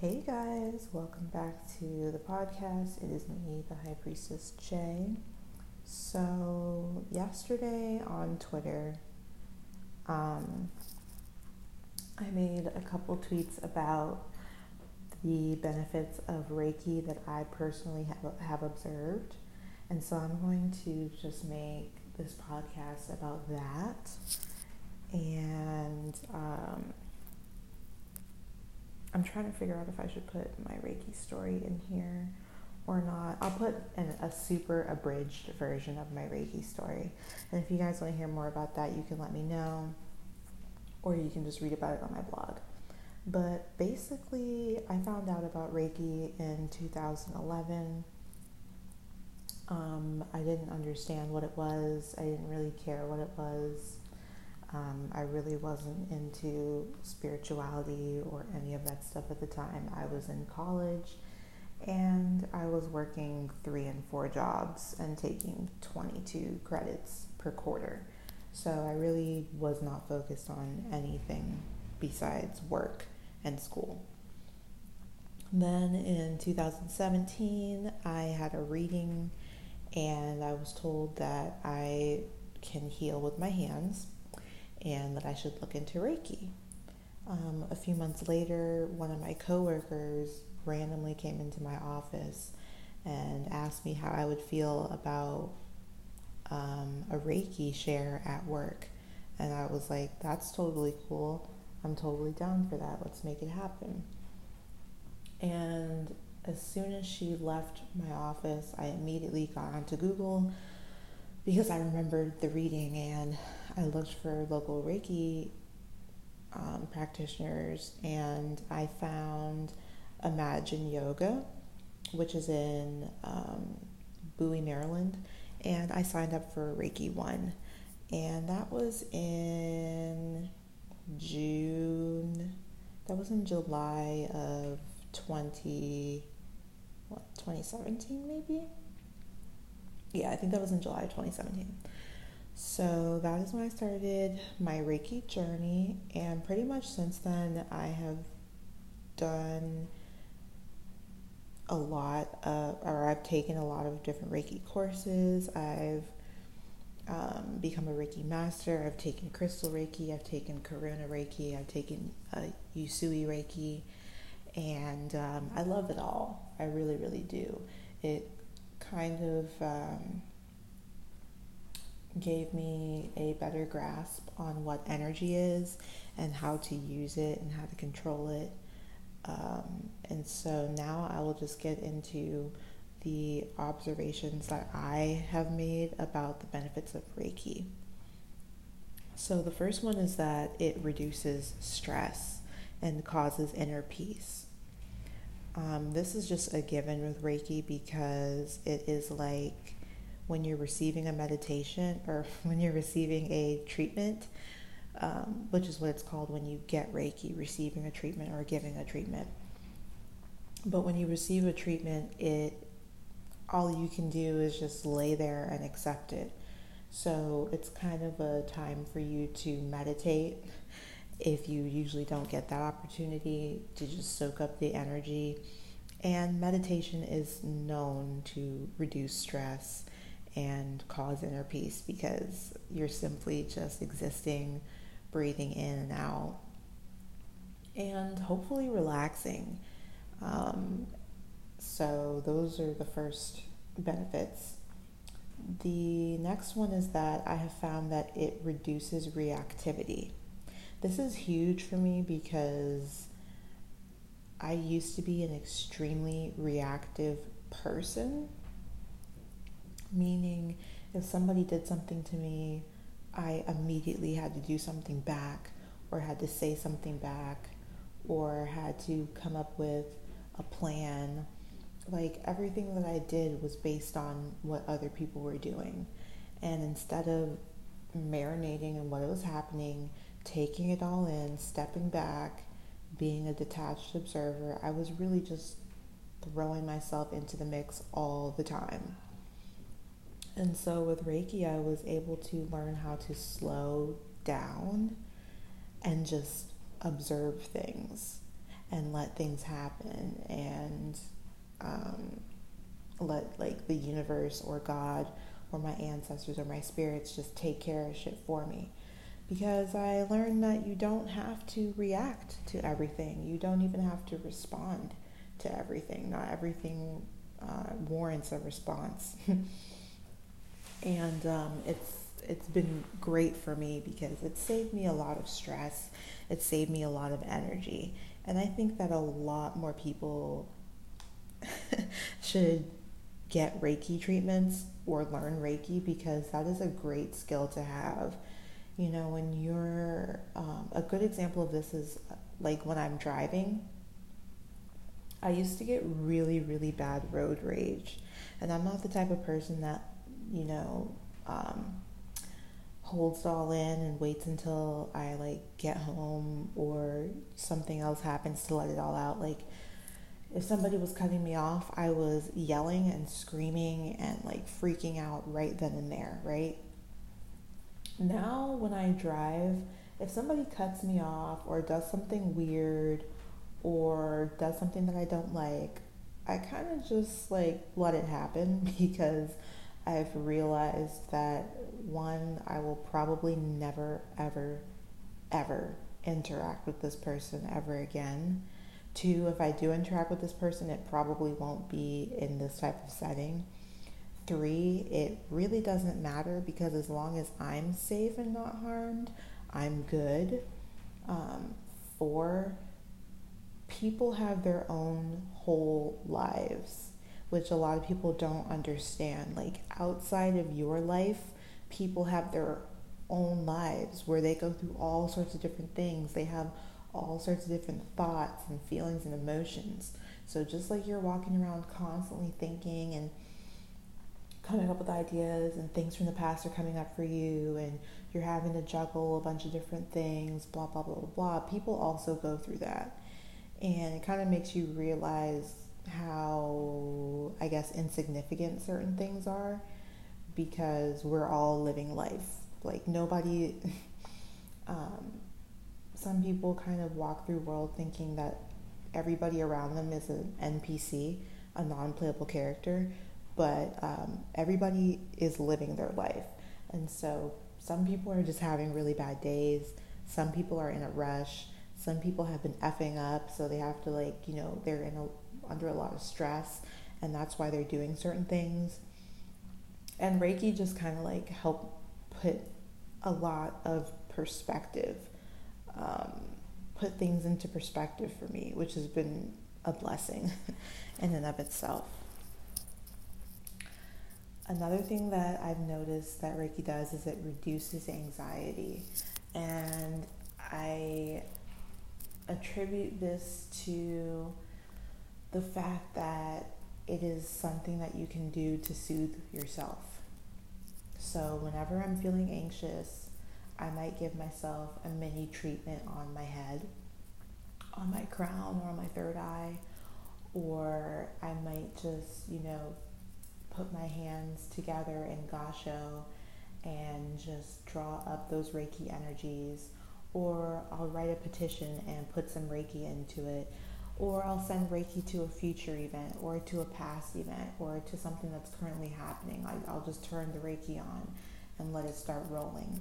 Hey guys, welcome back to the podcast. It is me, the High Priestess J. So yesterday on Twitter, I made a couple tweets about the benefits of Reiki that I personally have observed. And so I'm going to just make this podcast about that. And I'm trying to figure out if I should put my Reiki story in here or not. I'll put a super abridged version of my Reiki story. And if you guys want to hear more about that, you can let me know, or you can just read about it on my blog. But basically, I found out about Reiki in 2011. I didn't understand what it was. I didn't really care what it was. I really wasn't into spirituality or any of that stuff at the time. I was in college and I was working 3 and 4 jobs and taking 22 credits per quarter. So I really was not focused on anything besides work and school. Then in 2017, I had a reading and I was told that I can heal with my hands and that I should look into Reiki. A few months later, one of my coworkers randomly came into my office and asked me how I would feel about a Reiki share at work. And I was like, that's totally cool. I'm totally down for that. Let's make it happen. And as soon as she left my office, I immediately got onto Google because I remembered the reading, and I looked for local Reiki practitioners, and I found Imagine Yoga, which is in Bowie, Maryland, and I signed up for Reiki One, and that was in June. That was in July of 2017 maybe? Yeah, I think that was in July of 2017. So that is when I started my Reiki journey, and pretty much since then I have done a lot of, or I've taken a lot of different Reiki courses. I've become a Reiki master. I've taken Crystal Reiki, I've taken Karuna Reiki, I've taken Usui Reiki, and I love it all. I really, really do. It kind of gave me a better grasp on what energy is and how to use it and how to control it. And so now I will just get into the observations that I have made about the benefits of Reiki. So the first one is that it reduces stress and causes inner peace. This is just a given with Reiki because it is like when you're receiving a meditation or when you're receiving a treatment, which is what it's called when you get Reiki, receiving a treatment or giving a treatment. But when you receive a treatment, all you can do is just lay there and accept it. So it's kind of a time for you to meditate. If you usually don't get that opportunity, to just soak up the energy. And meditation is known to reduce stress and cause inner peace because you're simply just existing, breathing in and out, and hopefully relaxing. So those are the first benefits. The next one is that I have found that it reduces reactivity. This is huge for me because I used to be an extremely reactive person, meaning if somebody did something to me, I immediately had to do something back or had to say something back or had to come up with a plan. Like everything that I did was based on what other people were doing. And instead of marinating in what was happening, taking it all in, stepping back, being a detached observer, I was really just throwing myself into the mix all the time. And so with Reiki, I was able to learn how to slow down and just observe things. And and let things happen, and let like the universe or God or my ancestors or my spirits just take care of shit for me. Because I learned that you don't have to react to everything. You don't even have to respond to everything. Not everything warrants a response. And it's been great for me because it saved me a lot of stress. It saved me a lot of energy. And I think that a lot more people should get Reiki treatments or learn Reiki, because that is a great skill to have. You know, when you're, a good example of this is like when I'm driving, I used to get really, really bad road rage. And I'm not the type of person that, you know, holds it all in and waits until I like get home or something else happens to let it all out. Like if somebody was cutting me off, I was yelling and screaming and like freaking out right then and there, right? Now when I drive, if somebody cuts me off or does something weird or does something that I don't like, I kind of just like let it happen, because I've realized that one, I will probably never, ever, ever interact with this person ever again. Two, if I do interact with this person, it probably won't be in this type of setting. Three, it really doesn't matter, because as long as I'm safe and not harmed, I'm good. Four, people have their own whole lives, which a lot of people don't understand. Like outside of your life, people have their own lives where they go through all sorts of different things. They have all sorts of different thoughts and feelings and emotions. So just like you're walking around constantly thinking and coming up with ideas, and things from the past are coming up for you, and you're having to juggle a bunch of different things, blah, blah, blah, blah, blah. People also go through that. And it kind of makes you realize how, I guess, insignificant certain things are, because we're all living life. Like nobody, some people kind of walk through the world thinking that everybody around them is an NPC, a non-playable character. But everybody is living their life. And so some people are just having really bad days. Some people are in a rush. Some people have been effing up. So they have to, like, you know, they're under a lot of stress. And that's why they're doing certain things. And Reiki just kind of like helped put a lot of perspective, put things into perspective for me, which has been a blessing in and of itself. Another thing that I've noticed that Reiki does is it reduces anxiety. And I attribute this to the fact that it is something that you can do to soothe yourself. So whenever I'm feeling anxious, I might give myself a mini treatment on my head, on my crown, or on my third eye, or I might just, you know, put my hands together in gassho and just draw up those Reiki energies, or I'll write a petition and put some Reiki into it, or I'll send Reiki to a future event or to a past event or to something that's currently happening. I'll just turn the Reiki on and let it start rolling.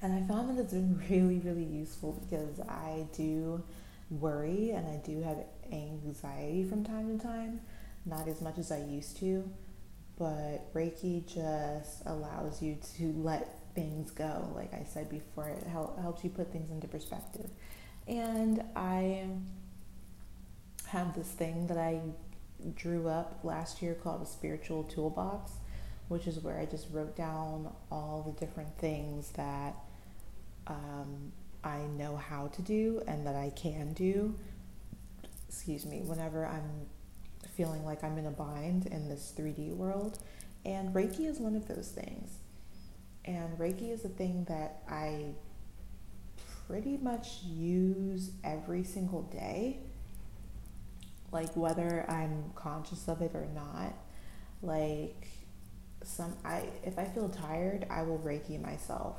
And I found that it's been really, really useful, because I do worry and I do have anxiety from time to time. Not as much as I used to, but Reiki just allows you to let things go. Like I said before, it helps you put things into perspective. And I have this thing that I drew up last year called a spiritual toolbox, which is where I just wrote down all the different things that I know how to do and that I can do, excuse me, whenever I'm feeling like I'm in a bind in this 3D world. And Reiki is one of those things. And Reiki is a thing that I pretty much use every single day, like whether I'm conscious of it or not. Like if I feel tired, I will Reiki myself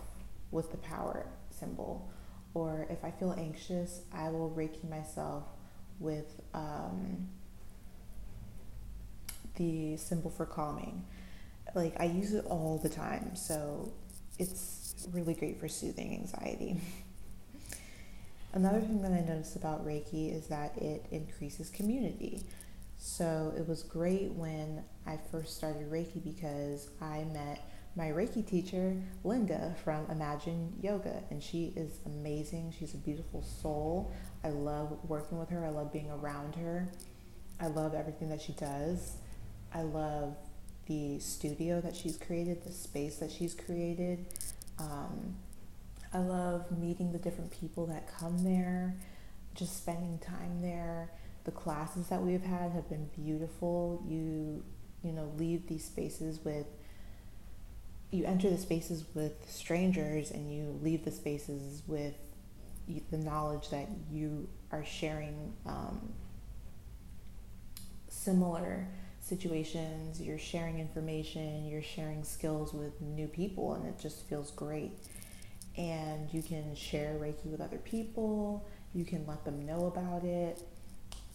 with the power symbol, Or if I feel anxious, I will Reiki myself with the symbol for calming. Like, I use it all the time, so it's really great for soothing anxiety. Another thing that I noticed about Reiki is that it increases community. So it was great when I first started Reiki because I met my Reiki teacher, Linda, from Imagine Yoga, and she is amazing. She's a beautiful soul. I love working with her. I love being around her. I love everything that she does. I love the studio that she's created, the space that she's created. I love meeting the different people that come there, just spending time there. The classes that we've had have been beautiful. You know, leave these spaces with, you enter the spaces with strangers and you leave the spaces with the knowledge that you are sharing similar situations, you're sharing information, you're sharing skills with new people, and it just feels great. And you can share Reiki with other people, you can let them know about it.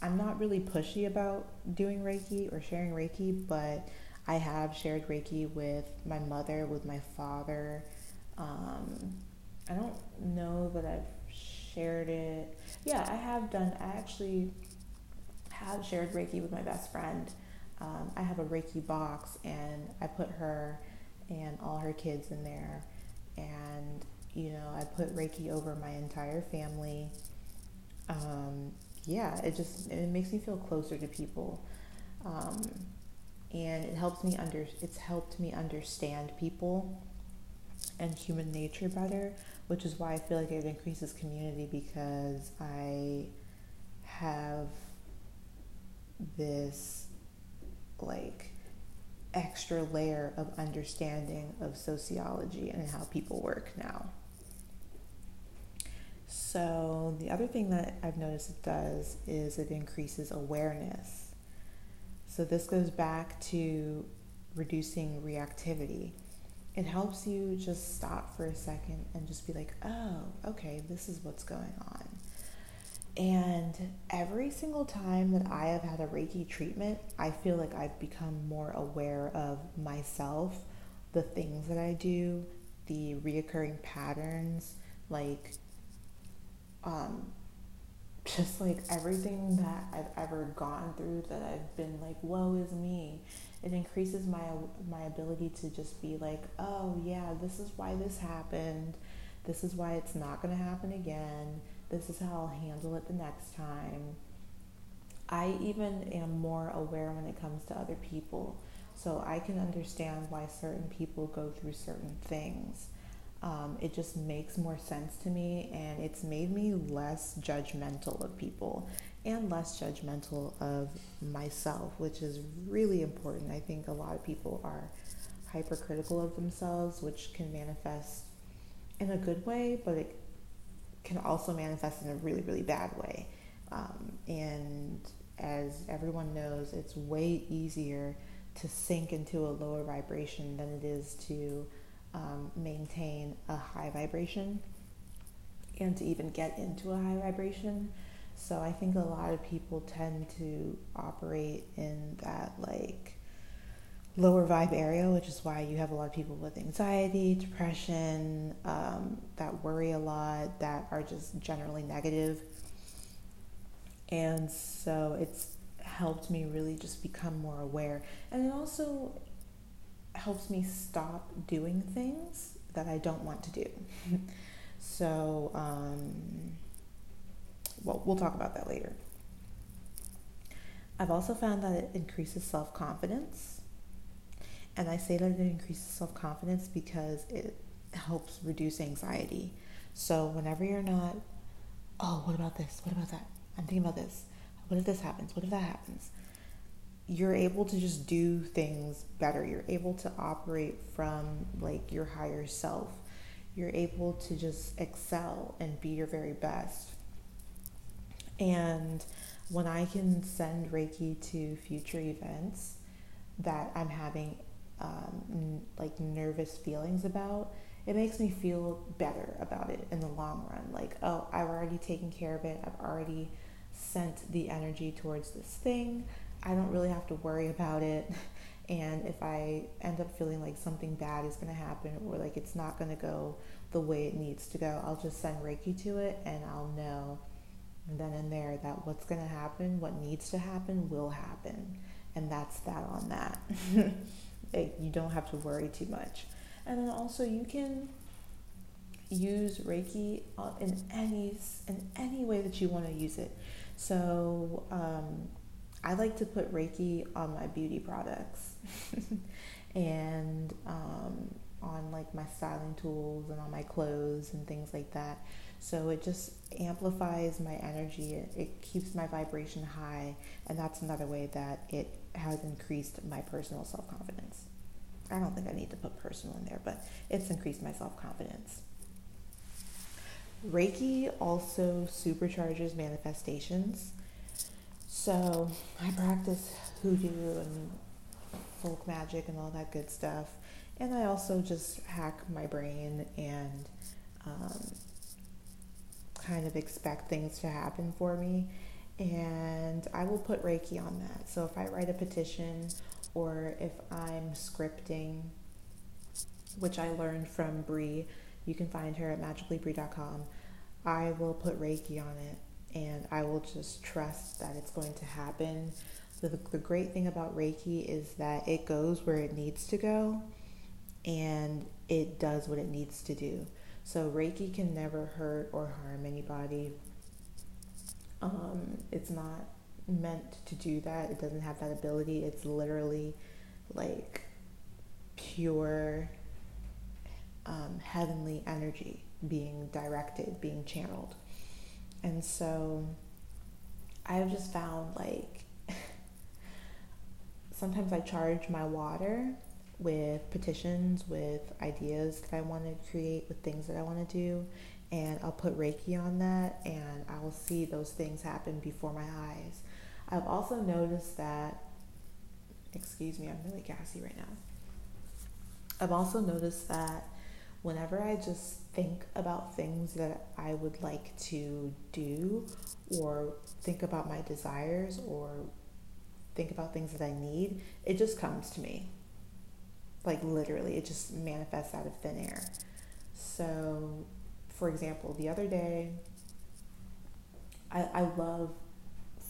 I'm not really pushy about doing Reiki or sharing Reiki, but I have shared Reiki with my mother, with my father. I don't know that I've shared it. Yeah, I have done, I actually have shared Reiki with my best friend. I have a Reiki box and I put her and all her kids in there. And, you know, I put Reiki over my entire family. Yeah, it makes me feel closer to people. And it's helped me understand people and human nature better, which is why I feel like it increases community, because I have this like extra layer of understanding of sociology and how people work now. So the other thing that I've noticed it does is it increases awareness. So this goes back to reducing reactivity. It helps you just stop for a second and just be like, oh, okay, this is what's going on. And every single time that I have had a Reiki treatment, I feel like I've become more aware of myself, the things that I do, the reoccurring patterns, like just like everything that I've ever gone through that I've been like, woe is me. It increases my ability to just be like, oh yeah, this is why this happened. This is why it's not going to happen again. This is how I'll handle it the next time. I even am more aware when it comes to other people. So I can understand why certain people go through certain things. It just makes more sense to me, and it's made me less judgmental of people and less judgmental of myself, which is really important. I think a lot of people are hypercritical of themselves, which can manifest in a good way, but it can also manifest in a really, really bad way. And as everyone knows, it's way easier to sink into a lower vibration than it is to maintain a high vibration and to even get into a high vibration. So I think a lot of people tend to operate in that like lower vibe area, which is why you have a lot of people with anxiety, depression, that worry a lot, that are just generally negative. And so it's helped me really just become more aware, and it also helps me stop doing things that I don't want to do. So, well, we'll talk about that later. I've also found that it increases self-confidence. And I say that it increases self-confidence because it helps reduce anxiety. So whenever you're not, oh, what about this? What about that? I'm thinking about this. What if this happens? What if that happens? You're able to just do things better. You're able to operate from like your higher self. You're able to just excel and be your very best. And when I can send Reiki to future events that I'm having like nervous feelings about, it makes me feel better about it in the long run. Like, oh, I've already taken care of it. I've already sent the energy towards this thing. I don't really have to worry about it. And if I end up feeling like something bad is going to happen, or like it's not going to go the way it needs to go, I'll just send Reiki to it, and I'll know then and there that what's going to happen, what needs to happen, will happen. And that's that on that. You don't have to worry too much. And then also, you can use Reiki in any way that you want to use it. So I like to put Reiki on my beauty products and on like my styling tools and on my clothes and things like that. So it just amplifies my energy. It keeps my vibration high, and that's another way that it has increased my personal self-confidence. I don't think I need to put personal in there, but it's increased my self-confidence. Reiki also supercharges manifestations. So I practice hoodoo and folk magic and all that good stuff. And I also just hack my brain and kind of expect things to happen for me. And I will put Reiki on that. So if I write a petition, or if I'm scripting, which I learned from Bree, you can find her at magicallybree.com, I will put Reiki on it, and I will just trust that it's going to happen. The great thing about Reiki is that it goes where it needs to go, and it does what it needs to do. So Reiki can never hurt or harm anybody. It's not meant to do that. It doesn't have that ability. It's literally like pure heavenly energy being directed, being channeled. And so I've just found, like, sometimes I charge my water with petitions, with ideas that I want to create, with things that I want to do, and I'll put Reiki on that, and I will see those things happen before my eyes. I've also noticed that, excuse me, I'm really gassy right now. I've also noticed that whenever I just think about things that I would like to do, or think about my desires, or think about things that I need, it just comes to me. Like, literally, it just manifests out of thin air. So, for example, the other day, I love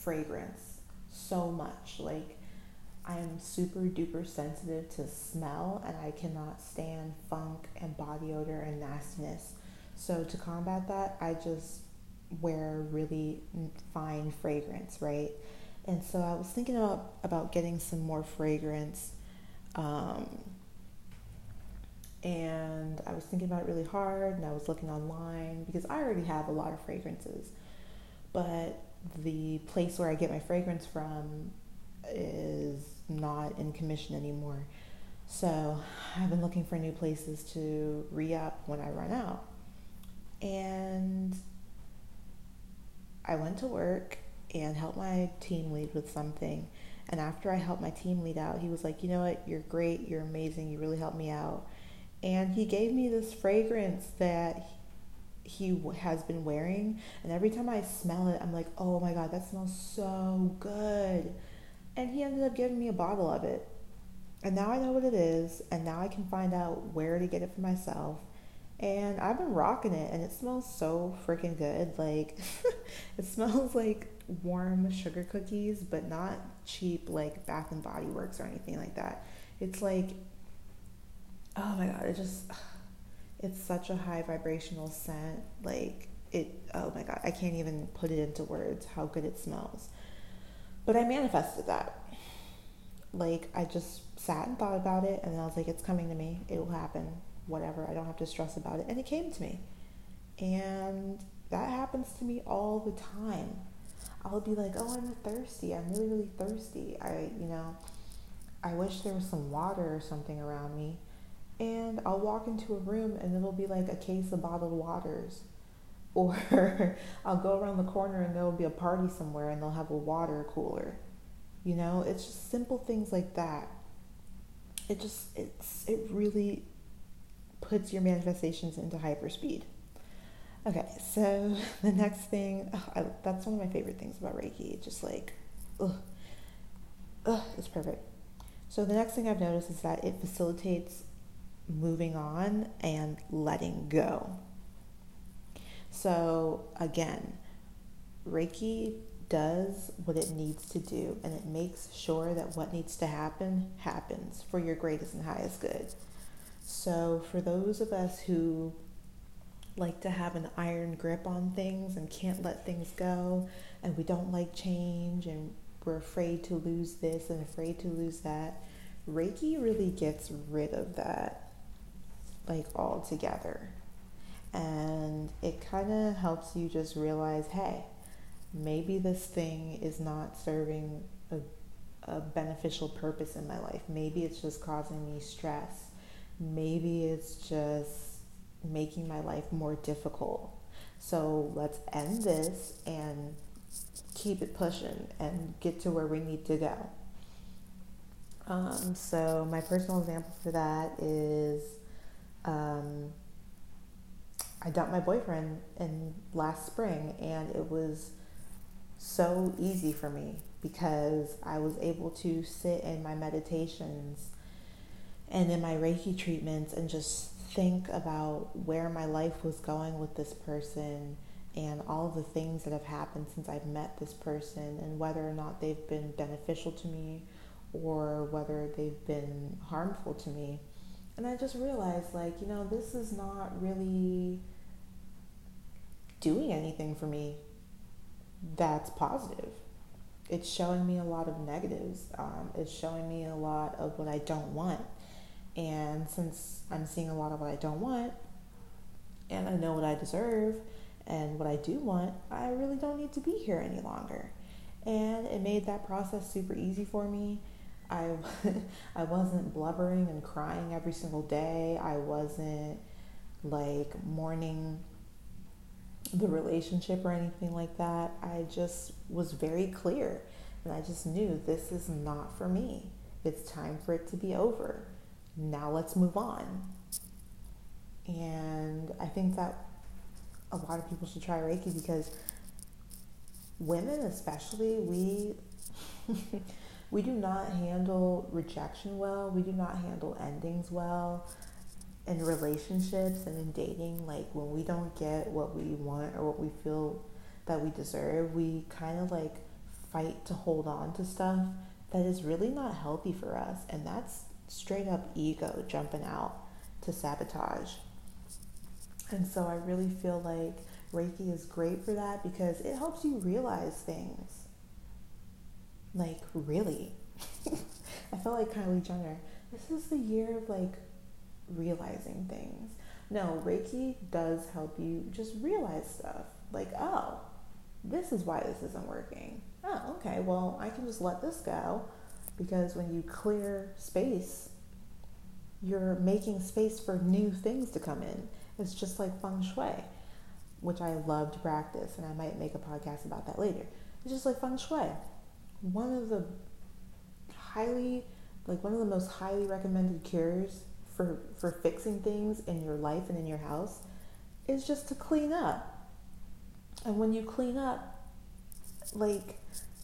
fragrance so much. Like, I'm super duper sensitive to smell, and I cannot stand funk and body odor and nastiness. So to combat that, I just wear really fine fragrance, right? And so I was thinking about getting some more fragrance, and I was thinking about it really hard, and I was looking online because I already have a lot of fragrances, but the place where I get my fragrance from is not in commission anymore. So I've been looking for new places to re-up when I run out. And I went to work and helped my team lead with something. And after I helped my team lead out, he was like, you know what, you're great, you're amazing, you really helped me out. And he gave me this fragrance that he has been wearing, and every time I smell it, I'm like, oh my god, that smells so good. And he ended up giving me a bottle of it, and now I know what it is, and now I can find out where to get it for myself. And I've been rocking it, and it smells so freaking good. Like, it smells like warm sugar cookies, but not cheap like Bath and Body Works or anything like that. It's like, oh my god, it's such a high vibrational scent. Like, it, oh my god, I can't even put it into words how good it smells. But I manifested that. Like, I just sat and thought about it, and I was like, it's coming to me, it will happen, whatever, I don't have to stress about it. And it came to me. And that happens to me all the time. I'll be like, oh, I'm thirsty, I'm really, really thirsty, I wish there was some water or something around me. And I'll walk into a room, and it'll be like a case of bottled waters. Or I'll go around the corner, and there'll be a party somewhere, and they'll have a water cooler. You know, it's just simple things like that. It really puts your manifestations into hyperspeed. Okay, so the next thing, that's one of my favorite things about Reiki, just like, it's perfect. So the next thing I've noticed is that it facilitates moving on and letting go. So again, Reiki does what it needs to do, and it makes sure that what needs to happen happens for your greatest and highest good. So for those of us who like to have an iron grip on things and can't let things go, and we don't like change, and we're afraid to lose this and afraid to lose that, Reiki really gets rid of that, like, altogether. And it kind of helps you just realize, hey, maybe this thing is not serving a beneficial purpose in my life. Maybe it's just causing me stress. Maybe it's just making my life more difficult. So let's end this and keep it pushing and get to where we need to go. So my personal example for that is I dumped my boyfriend in last spring, and it was so easy for me because I was able to sit in my meditations and in my Reiki treatments and just think about where my life was going with this person and all of the things that have happened since I've met this person and whether or not they've been beneficial to me or whether they've been harmful to me. And I just realized, like, you know, this is not really doing anything for me that's positive. It's showing me a lot of negatives. It's showing me a lot of what I don't want. And since I'm seeing a lot of what I don't want, and I know what I deserve and what I do want, I really don't need to be here any longer. And it made that process super easy for me. I wasn't blubbering and crying every single day. I wasn't, like, mourning the relationship or anything like that. I just was very clear, and I just knew this is not for me. It's time for it to be over. Now let's move on. And I think that a lot of people should try Reiki because women especially, we do not handle rejection well. We do not handle endings well in relationships and in dating. Like, when we don't get what we want or what we feel that we deserve, we kind of, like, fight to hold on to stuff that is really not healthy for us. And that's straight up ego jumping out to sabotage. And so I really feel like Reiki is great for that because it helps you realize things. Like, really. I felt like Kylie Jenner. This is the year of, like, realizing things. No, Reiki does help you just realize stuff. Like, oh, this is why this isn't working. Oh, okay, well, I can just let this go. Because when you clear space, you're making space for new things to come in. It's just like feng shui, which I love to practice, and I might make a podcast about that later. It's just like feng shui. One of the most highly recommended cures for fixing things in your life and in your house is just to clean up. And when you clean up, like,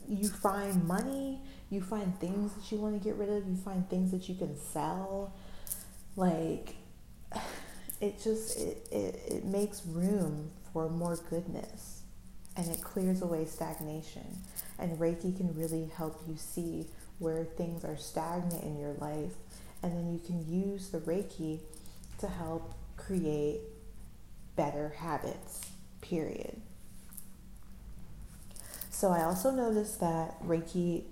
you find money, you find things that you want to get rid of, you find things that you can sell. Like, it just, it makes room for more goodness, and it clears away stagnation. And Reiki can really help you see where things are stagnant in your life, and then you can use the Reiki to help create better habits, period. So I also noticed that Reiki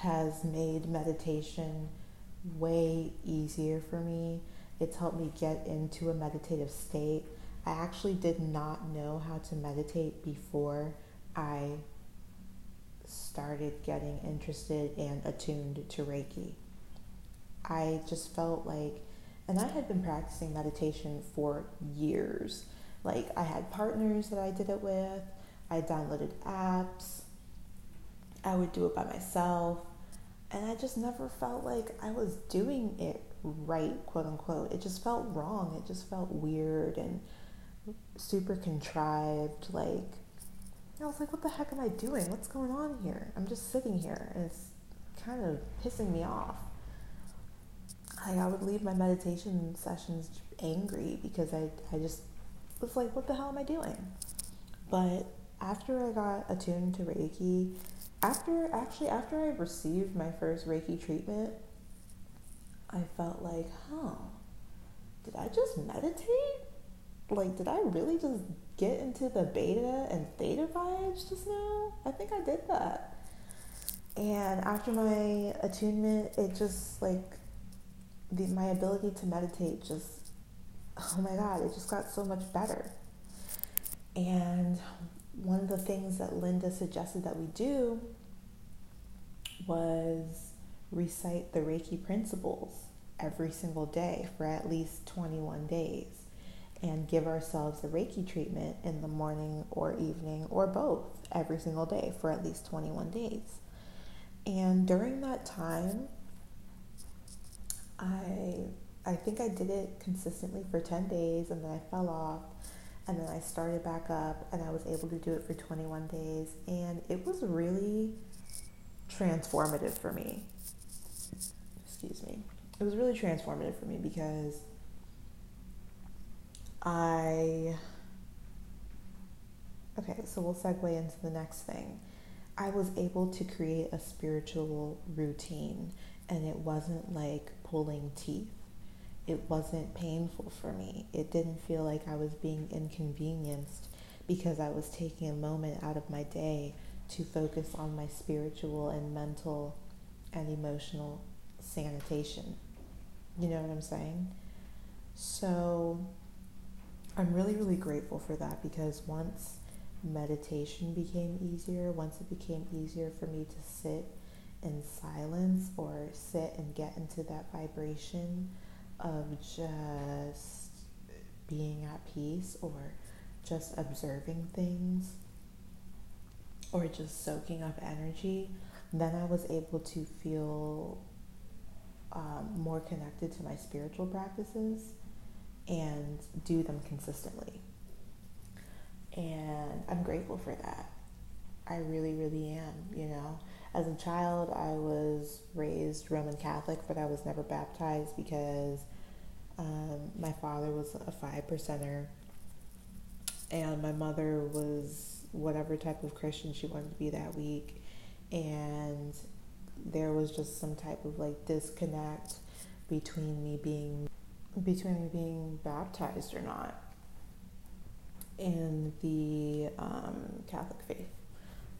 has made meditation way easier for me. It's helped me get into a meditative state. I actually did not know how to meditate before I started getting interested and attuned to Reiki. I just felt like, and I had been practicing meditation for years. Like, I had partners that I did it with. I downloaded apps. I would do it by myself. And I just never felt like I was doing it right, quote unquote. It just felt wrong. It just felt weird and super contrived. Like, I was like, what the heck am I doing? What's going on here? I'm just sitting here and it's kind of pissing me off. Like, I would leave my meditation sessions angry because I just was like, what the hell am I doing? But after I got attuned to Reiki, after I received my first Reiki treatment, I felt like, huh, did I just meditate? Like, did I really just get into the beta and theta vibes just now? I think I did that. And after my attunement, it just, like, my ability to meditate just, oh my God, it just got so much better. And one of the things that Linda suggested that we do was recite the Reiki principles every single day for at least 21 days and give ourselves a Reiki treatment in the morning or evening or both every single day for at least 21 days. And during that time, I think I did it consistently for 10 days and then I fell off and then I started back up and I was able to do it for 21 days and it was really transformative for me. Excuse me. It was really transformative for me because okay, so we'll segue into the next thing. I was able to create a spiritual routine and it wasn't like pulling teeth. It wasn't painful for me. It didn't feel like I was being inconvenienced because I was taking a moment out of my day to focus on my spiritual and mental and emotional sanitation. You know what I'm saying? So I'm really, really grateful for that because once meditation became easier, once it became easier for me to sit in silence or sit and get into that vibration of just being at peace or just observing things or just soaking up energy, then I was able to feel more connected to my spiritual practices and do them consistently. And I'm grateful for that. I really, really am, you know. As a child, I was raised Roman Catholic, but I was never baptized because my father was a 5%er and my mother was whatever type of Christian she wanted to be that week. And there was just some type of like disconnect between me being baptized or not in the Catholic faith,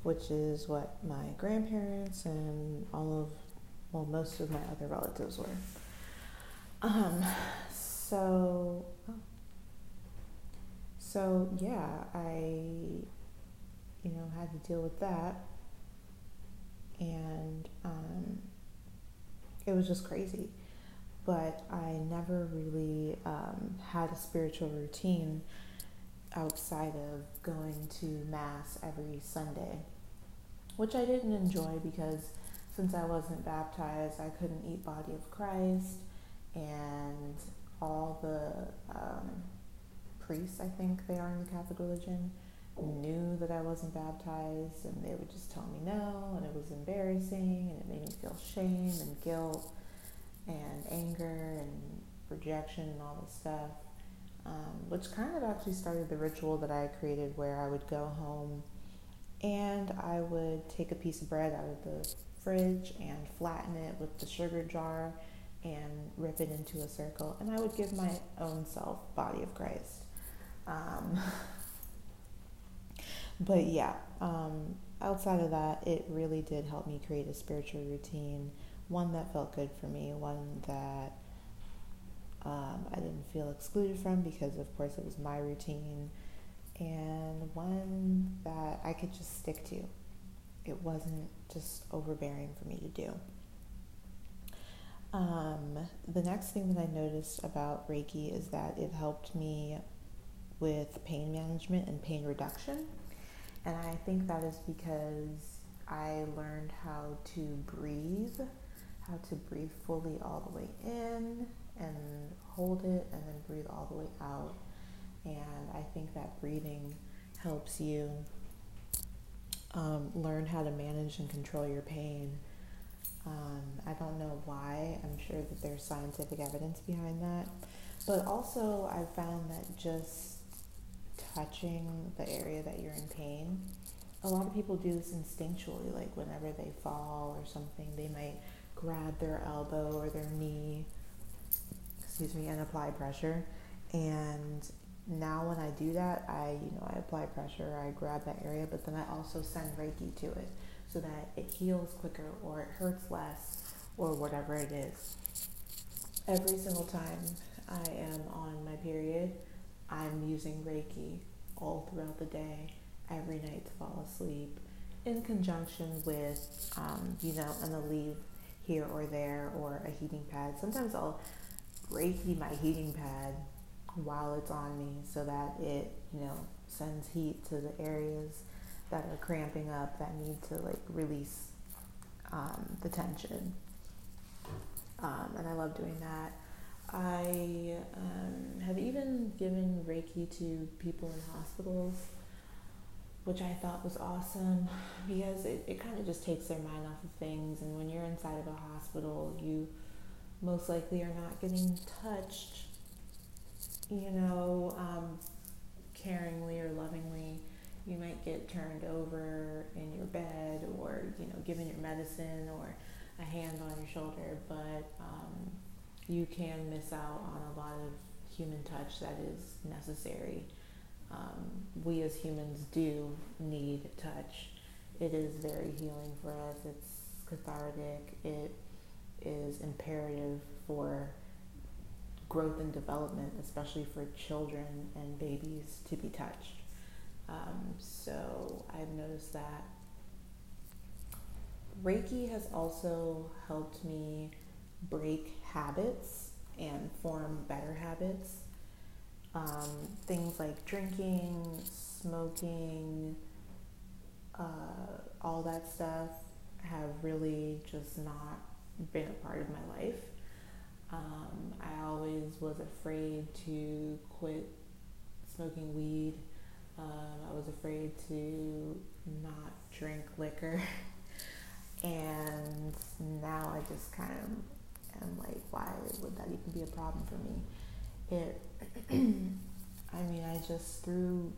which is what my grandparents and most of my other relatives were. So yeah, I had to deal with that, and it was just crazy. But I never really had a spiritual routine outside of going to Mass every Sunday, which I didn't enjoy because since I wasn't baptized, I couldn't eat Body of Christ, and all the priests, I think they are in the Catholic religion, knew that I wasn't baptized, and they would just tell me no, and it was embarrassing, and it made me feel shame and guilt and anger and rejection and all this stuff. Which kind of actually started the ritual that I created where I would go home and I would take a piece of bread out of the fridge and flatten it with the sugar jar and rip it into a circle, and I would give my own self Body of Christ. But yeah, outside of that, it really did help me create a spiritual routine, one that felt good for me, one that I didn't feel excluded from because, of course, it was my routine, and one that I could just stick to. It wasn't just overbearing for me to do. The next thing that I noticed about Reiki is that it helped me with pain management and pain reduction, and I think that is because I learned how to breathe, how to breathe fully all the way in and hold it and then breathe all the way out. And I think that breathing helps you learn how to manage and control your pain. I don't know why. I'm sure that there's scientific evidence behind that. But also I found that just touching the area that you're in pain, a lot of people do this instinctually, like whenever they fall or something, they might grab their elbow or their knee, and apply pressure. And now when I do that, I apply pressure, I grab that area, but then I also send Reiki to it so that it heals quicker or it hurts less or whatever it is. Every single time I am on my period, I'm using Reiki all throughout the day, every night to fall asleep, in conjunction with, an Aleve here or there or a heating pad. Sometimes I'll Reiki my heating pad while it's on me so that it, sends heat to the areas that are cramping up that need to release the tension. And I love doing that. I have even given Reiki to people in hospitals, which I thought was awesome because it kind of just takes their mind off of things. And when you're inside of a hospital, you most likely are not getting touched, caringly or lovingly. You might get turned over in your bed or, given your medicine or a hand on your shoulder, but you can miss out on a lot of human touch that is necessary. We as humans do need touch. It is very healing for us. It's cathartic. It is imperative for growth and development, especially for children and babies to be touched. So I've noticed that. Reiki has also helped me break habits and form better habits. Things like drinking, smoking, all that stuff have really just not been a part of my life. I always was afraid to quit smoking weed. I was afraid to not drink liquor. And now I just kind of am like, why would that even be a problem for me? I just, through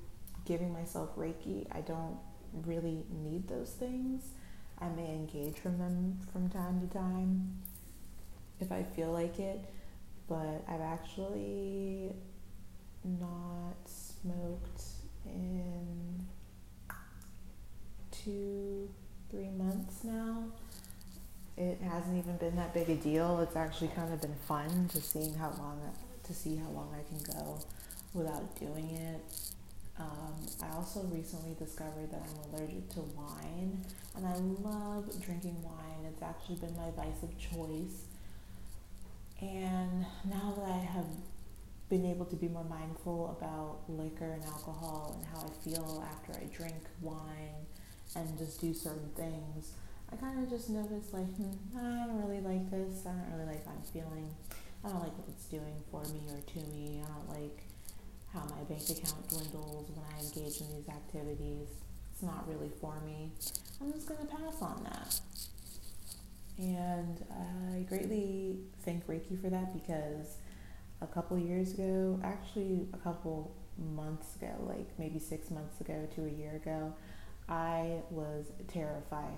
giving myself Reiki, I don't really need those things. I may engage from them from time to time if I feel like it, but I've actually not smoked in 2-3 months now. It hasn't even been that big a deal. It's actually kind of been fun just see how long I can go without doing it. I also recently discovered that I'm allergic to wine, and I love drinking wine. It's actually been my vice of choice. And now that I have been able to be more mindful about liquor and alcohol and how I feel after I drink wine and just do certain things, I kind of just noticed I don't really like this. I don't really like how I'm feeling. I don't like what it's doing for me or to me. I don't like how my bank account dwindles when I engage in these activities. It's not really for me. I'm just going to pass on that. And I greatly thank Reiki for that, because a couple months ago, maybe 6 months ago to a year ago, I was terrified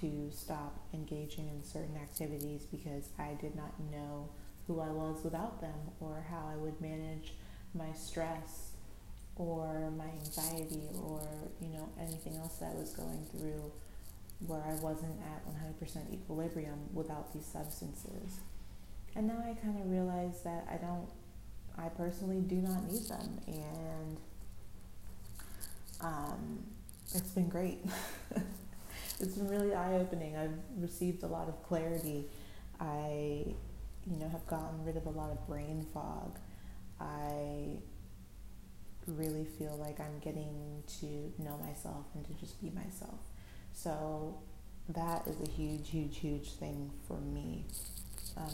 to stop engaging in certain activities because I did not know who I was without them, or how I would manage my stress or my anxiety or anything else that I was going through where I wasn't at 100% equilibrium without these substances. And now I kind of realize that I personally do not need them, and it's been great. It's been really eye-opening. I've received a lot of clarity. I have gotten rid of a lot of brain fog. I really feel like I'm getting to know myself and to just be myself. So that is a huge, huge, huge thing for me,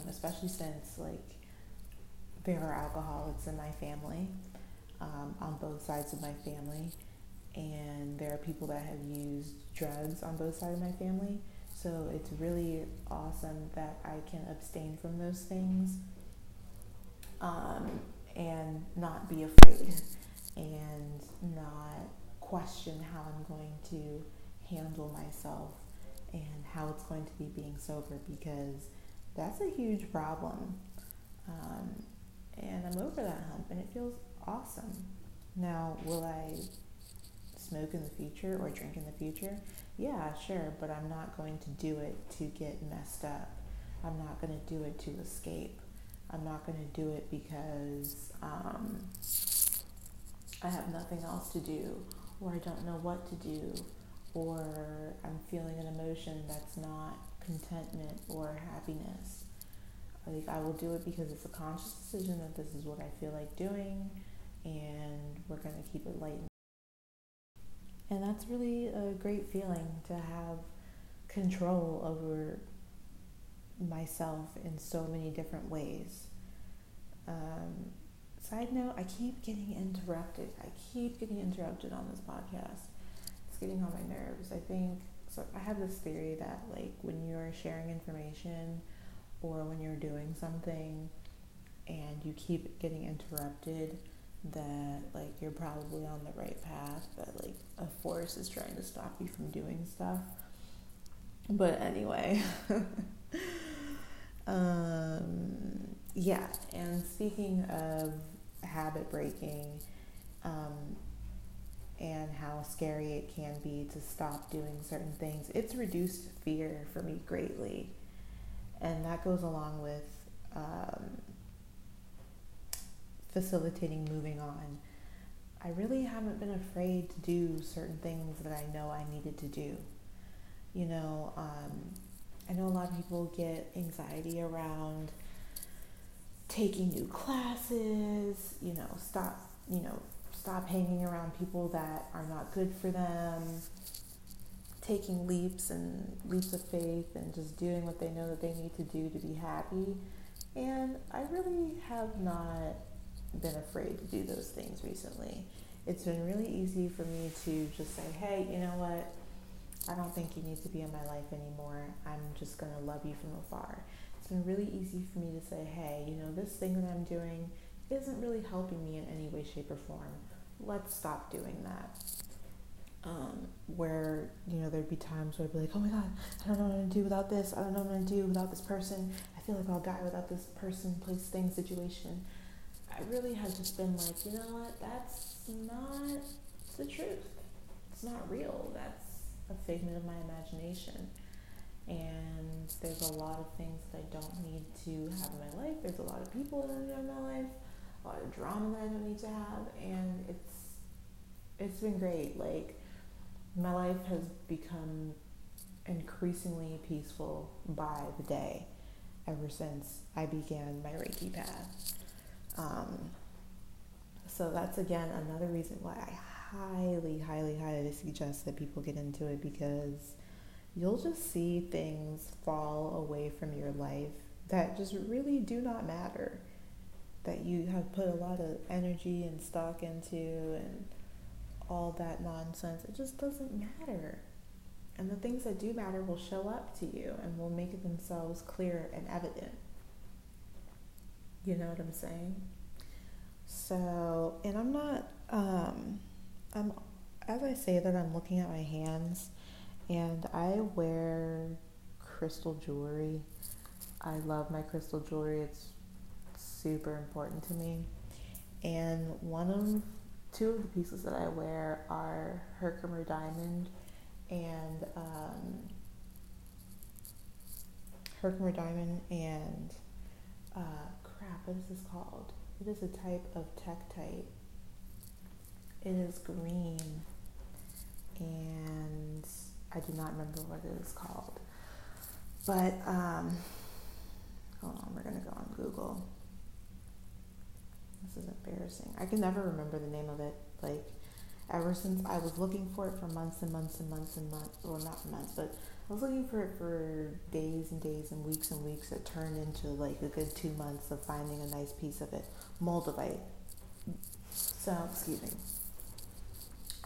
especially since, like, there are alcoholics in my family, on both sides of my family, and there are people that have used drugs on both sides of my family. So it's really awesome that I can abstain from those things, and not be afraid and not question how I'm going to handle myself and how it's going to be being sober, because that's a huge problem. And I'm over that hump and it feels awesome. Now, will I smoke in the future or drink in the future? Yeah, sure, but I'm not going to do it to get messed up. I'm not going to do it to escape. I'm not going to do it because I have nothing else to do, or I don't know what to do, or I'm feeling an emotion that's not contentment or happiness. Like, I will do it because it's a conscious decision that this is what I feel like doing, and we're going to keep it light. And that's really a great feeling, to have control over myself in so many different ways. Side note, I keep getting interrupted. I keep getting interrupted on this podcast. It's getting on my nerves. I think, so I have this theory that, like, when you're sharing information or when you're doing something and you keep getting interrupted, that, like, you're probably on the right path, that, like, a force is trying to stop you from doing stuff. But anyway, yeah, and speaking of habit breaking, and how scary it can be to stop doing certain things, it's reduced fear for me greatly. And that goes along with facilitating moving on. I really haven't been afraid to do certain things that I know I needed to do. You know, I know a lot of people get anxiety around taking new classes, you know, stop hanging around people that are not good for them, taking leaps and leaps of faith and just doing what they know that they need to do to be happy. And I really have not been afraid to do those things recently. It's been really easy for me to just say, hey, you know what? I don't think you need to be in my life anymore. I'm just going to love you from afar. It's been really easy for me to say, hey, you know, this thing that I'm doing isn't really helping me in any way, shape, or form. Let's stop doing that. Where, you know, there'd be times where I'd be like, oh my God, I don't know what I'm going to do without this. I don't know what I'm going to do without this person. I feel like I'll die without this person, place, thing, situation. I really have just been like, you know what, that's not the truth. It's not real. That's a figment of my imagination. And there's a lot of things that I don't need to have in my life. There's a lot of people that I don't have in my life, a lot of drama that I don't need to have, and it's been great. Like, my life has become increasingly peaceful by the day ever since I began my Reiki path. So that's, again, another reason why I highly, highly, highly suggest that people get into it, because you'll just see things fall away from your life that just really do not matter, that you have put a lot of energy and stock into and all that nonsense. It just doesn't matter. And the things that do matter will show up to you and will make themselves clear and evident. You know what I'm saying? So, and I'm not, I'm, as I say that, I'm looking at my hands, and I wear crystal jewelry. I love my crystal jewelry. It's super important to me. And two of the pieces that I wear are Herkimer diamond and, what is this called? It is a type of tektite. It is green, and I do not remember what it is called. But hold on, we're gonna go on Google. This is embarrassing. I can never remember the name of it. Like, ever since I was looking for it for months and months and months and months, well, not months, but I was looking for it for days and days and weeks. It turned into like a good 2 months of finding a nice piece of it. Moldavite. So, excuse me.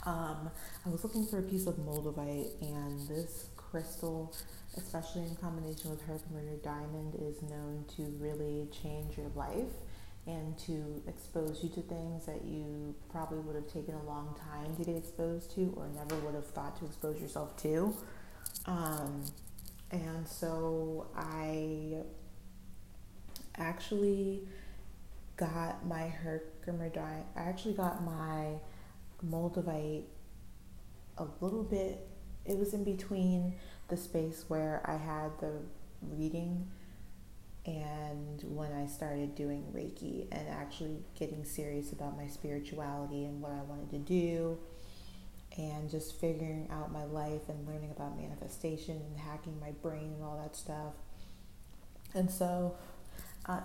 I was looking for a piece of Moldavite, and this crystal, especially in combination with Herkimer diamond, is known to really change your life and to expose you to things that you probably would have taken a long time to get exposed to or never would have thought to expose yourself to. And so I actually got my Herkimer diamond, I actually got my Moldavite a little bit, it was in between the space where I had the reading and when I started doing Reiki and actually getting serious about my spirituality and what I wanted to do and just figuring out my life and learning about manifestation and hacking my brain and all that stuff. And so,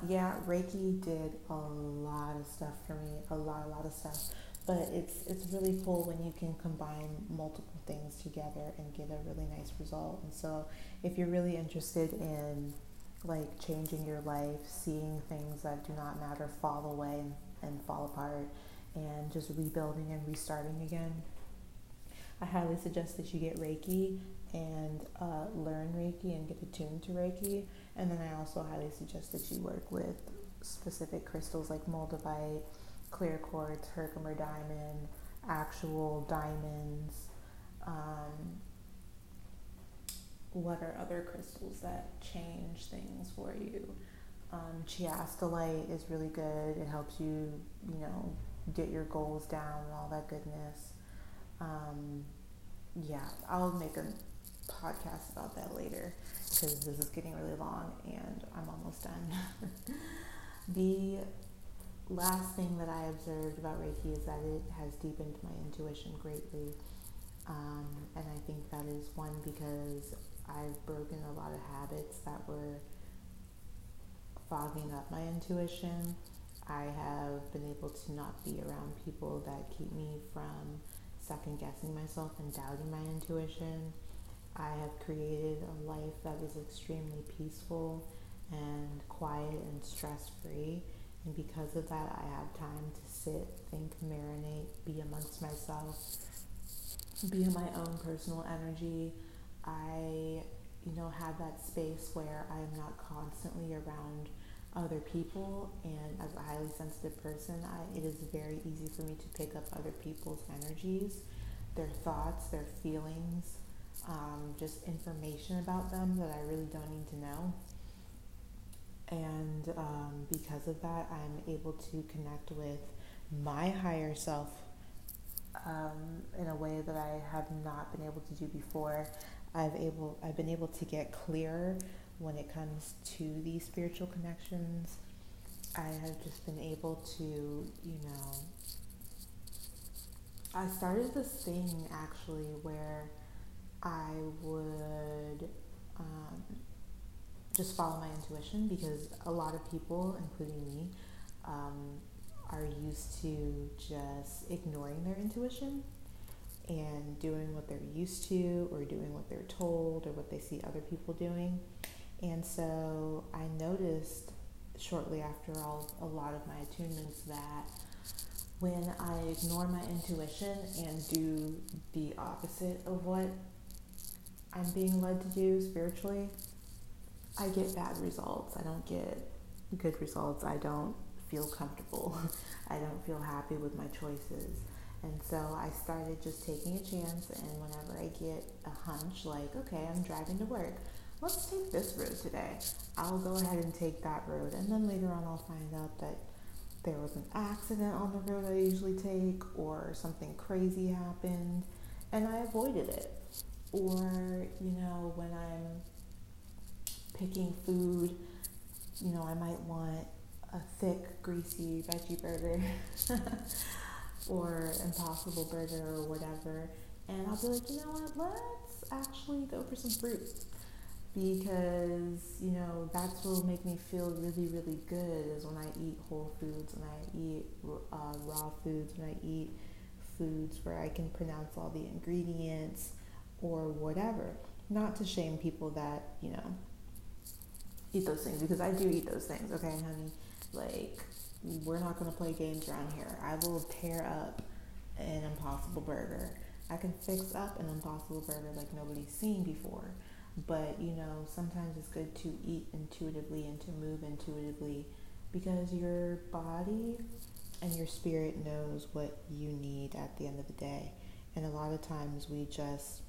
yeah, Reiki did a lot of stuff for me, a lot of stuff. But it's really cool when you can combine multiple things together and get a really nice result. And so if you're really interested in like changing your life, seeing things that do not matter fall away and fall apart, and just rebuilding and restarting again, I highly suggest that you get Reiki and learn Reiki and get attuned to Reiki. And then I also highly suggest that you work with specific crystals like Moldavite, clear quartz, Herkimer diamond, actual diamonds. What are other crystals that change things for you? Chiastolite is really good. It helps you, you know, get your goals down and all that goodness. Yeah, I'll make a podcast about that later because this is getting really long and I'm almost done. The last thing that I observed about Reiki is that it has deepened my intuition greatly, and I think that is one because I've broken a lot of habits that were fogging up my intuition. I have been able to not be around people that keep me from second guessing myself and doubting my intuition. I have created a life that is extremely peaceful and quiet and stress-free. And because of that, I have time to sit, think, marinate, be amongst myself, be in my own personal energy. I, you know, have that space where I am not constantly around other people. And as a highly sensitive person, it is very easy for me to pick up other people's energies, their thoughts, their feelings, just information about them that I really don't need to know. And because of that, I'm able to connect with my higher self in a way that I have not been able to do before. I've been able to get clearer when it comes to these spiritual connections. I have just been able to, you know, I started this thing actually where I would just follow my intuition because a lot of people, including me, are used to just ignoring their intuition and doing what they're used to or doing what they're told or what they see other people doing. And so I noticed shortly after all a lot of my attunements that when I ignore my intuition and do the opposite of what I'm being led to do spiritually, I get bad results. I don't get good results. I don't feel comfortable. I don't feel happy with my choices. And so I started just taking a chance, and whenever I get a hunch, like, okay, I'm driving to work, let's take this road today. I'll go ahead and take that road. And then later on, I'll find out that there was an accident on the road I usually take, or something crazy happened and I avoided it. Or, you know, when I'm picking food, you know, I might want a thick, greasy veggie burger or Impossible Burger or whatever, and I'll be like, you know what, let's actually go for some fruit because, you know, that's what will make me feel really, really good is when I eat whole foods, when I eat raw foods, when I eat foods where I can pronounce all the ingredients or whatever. not to shame people that, you know, eat those things, because I do eat those things, okay, honey? Like, we're not going to play games around here. I will tear up an Impossible Burger. I can fix up an Impossible Burger like nobody's seen before. But, you know, sometimes it's good to eat intuitively and to move intuitively, because your body and your spirit knows what you need at the end of the day. And a lot of times we just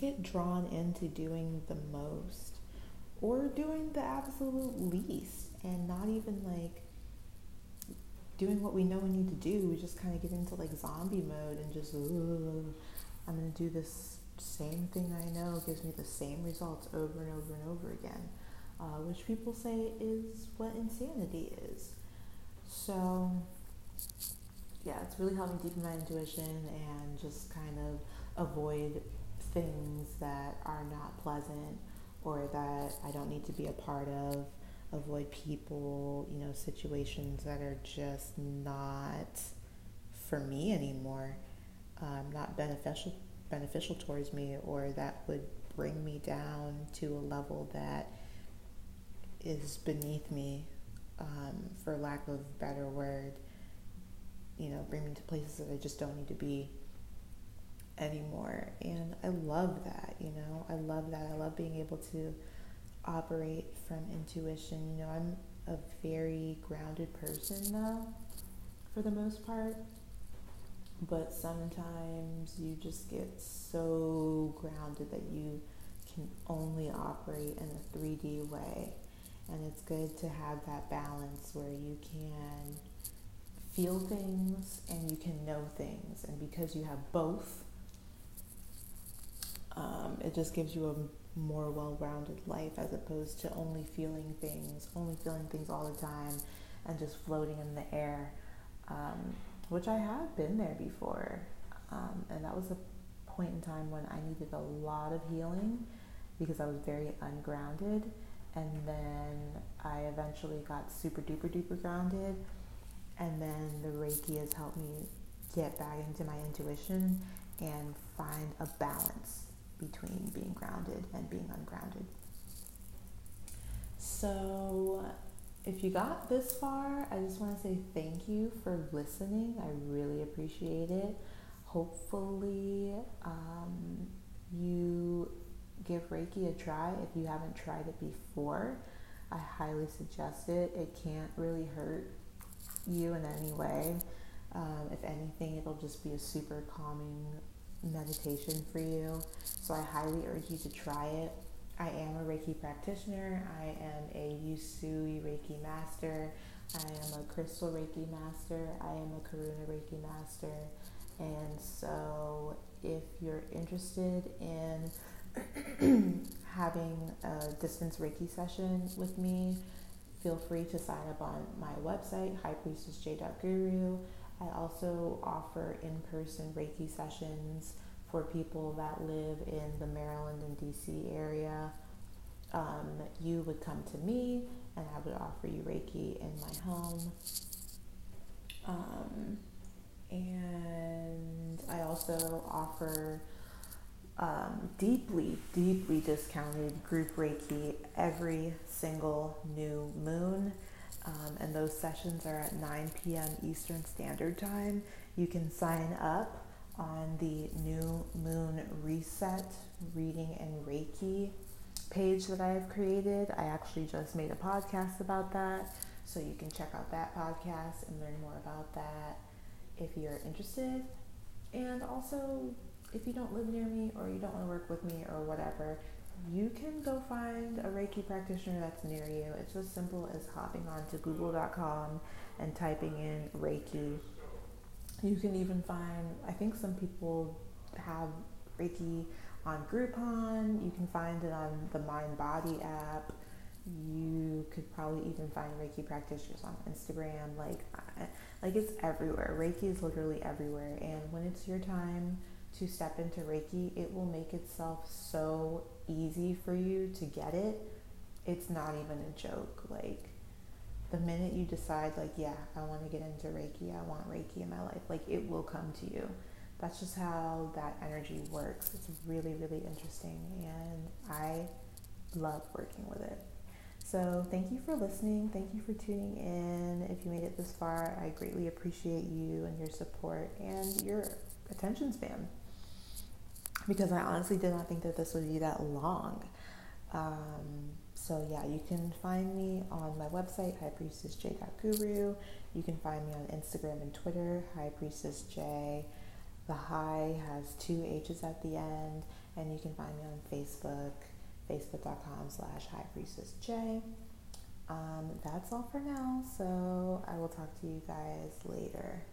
get drawn into doing the most or doing the absolute least, and not even like doing what we know we need to do. We just kind of get into like zombie mode and just, ooh, I'm going to do this same thing I know gives me the same results over and over and over again, which people say is what insanity is. So yeah, it's really helped me deepen my intuition and just kind of avoid things that are not pleasant or that I don't need to be a part of, avoid people, you know, situations that are just not for me anymore, not beneficial towards me, or that would bring me down to a level that is beneath me, for lack of a better word, you know, bring me to places that I just don't need to be anymore. And I love that, you know, I love that. I love being able to operate from intuition. You know, I'm a very grounded person though, for the most part. But sometimes you just get so grounded that you can only operate in a 3D way. And it's good to have that balance where you can feel things and you can know things. And because you have both, it just gives you a more well-rounded life, as opposed to only feeling things all the time and just floating in the air. Which I have been there before, and that was a point in time when I needed a lot of healing because I was very ungrounded, and then I eventually got super duper duper grounded, and then the Reiki has helped me get back into my intuition and find a balance between being grounded and being ungrounded. So if you got this far, I just want to say thank you for listening. I really appreciate it. Hopefully, you give Reiki a try if you haven't tried it before. I highly suggest it. It can't really hurt you in any way. If anything, it'll just be a super calming meditation for you. So I highly urge you to try it. I am a Reiki practitioner, I am a Usui Reiki master, I am a Crystal Reiki master, I am a Karuna Reiki master, and so if you're interested in having a distance Reiki session with me, feel free to sign up on my website, highpriestessj.guru. I also offer in-person Reiki sessions for people that live in the Maryland and DC area. You would come to me and I would offer you Reiki in my home. And I also offer deeply, deeply discounted group Reiki every single new moon. And those sessions are at 9 p.m. Eastern Standard Time. You can sign up on the New Moon Reset Reading and Reiki page that I have created. I actually just made a podcast about that, so you can check out that podcast and learn more about that if you're interested. And also, if you don't live near me or you don't want to work with me or whatever, you can go find a Reiki practitioner that's near you. It's as simple as hopping onto google.com and typing in Reiki. You can even find, I think some people have Reiki on Groupon. You can find it on the Mind Body app. You could probably even find Reiki practitioners on Instagram. Like it's everywhere. Reiki is literally everywhere. And when it's your time to step into Reiki, it will make itself so easy for you to get it. It's not even a joke. Like, the minute you decide, like, yeah, I want to get into Reiki, I want Reiki in my life, like, it will come to you. that's just how that energy works. It's really, really interesting, and I love working with it. So thank you for listening. Thank you for tuning in. If you made it this far, I greatly appreciate you and your support and your attention span, because I honestly did not think that this would be that long. So yeah, you can find me on my website, highpriestessj.guru. You can find me on Instagram and Twitter, highpriestessj. The high has 2 H's at the end. And you can find me on Facebook, facebook.com/highpriestessj. That's all for now. So I will talk to you guys later.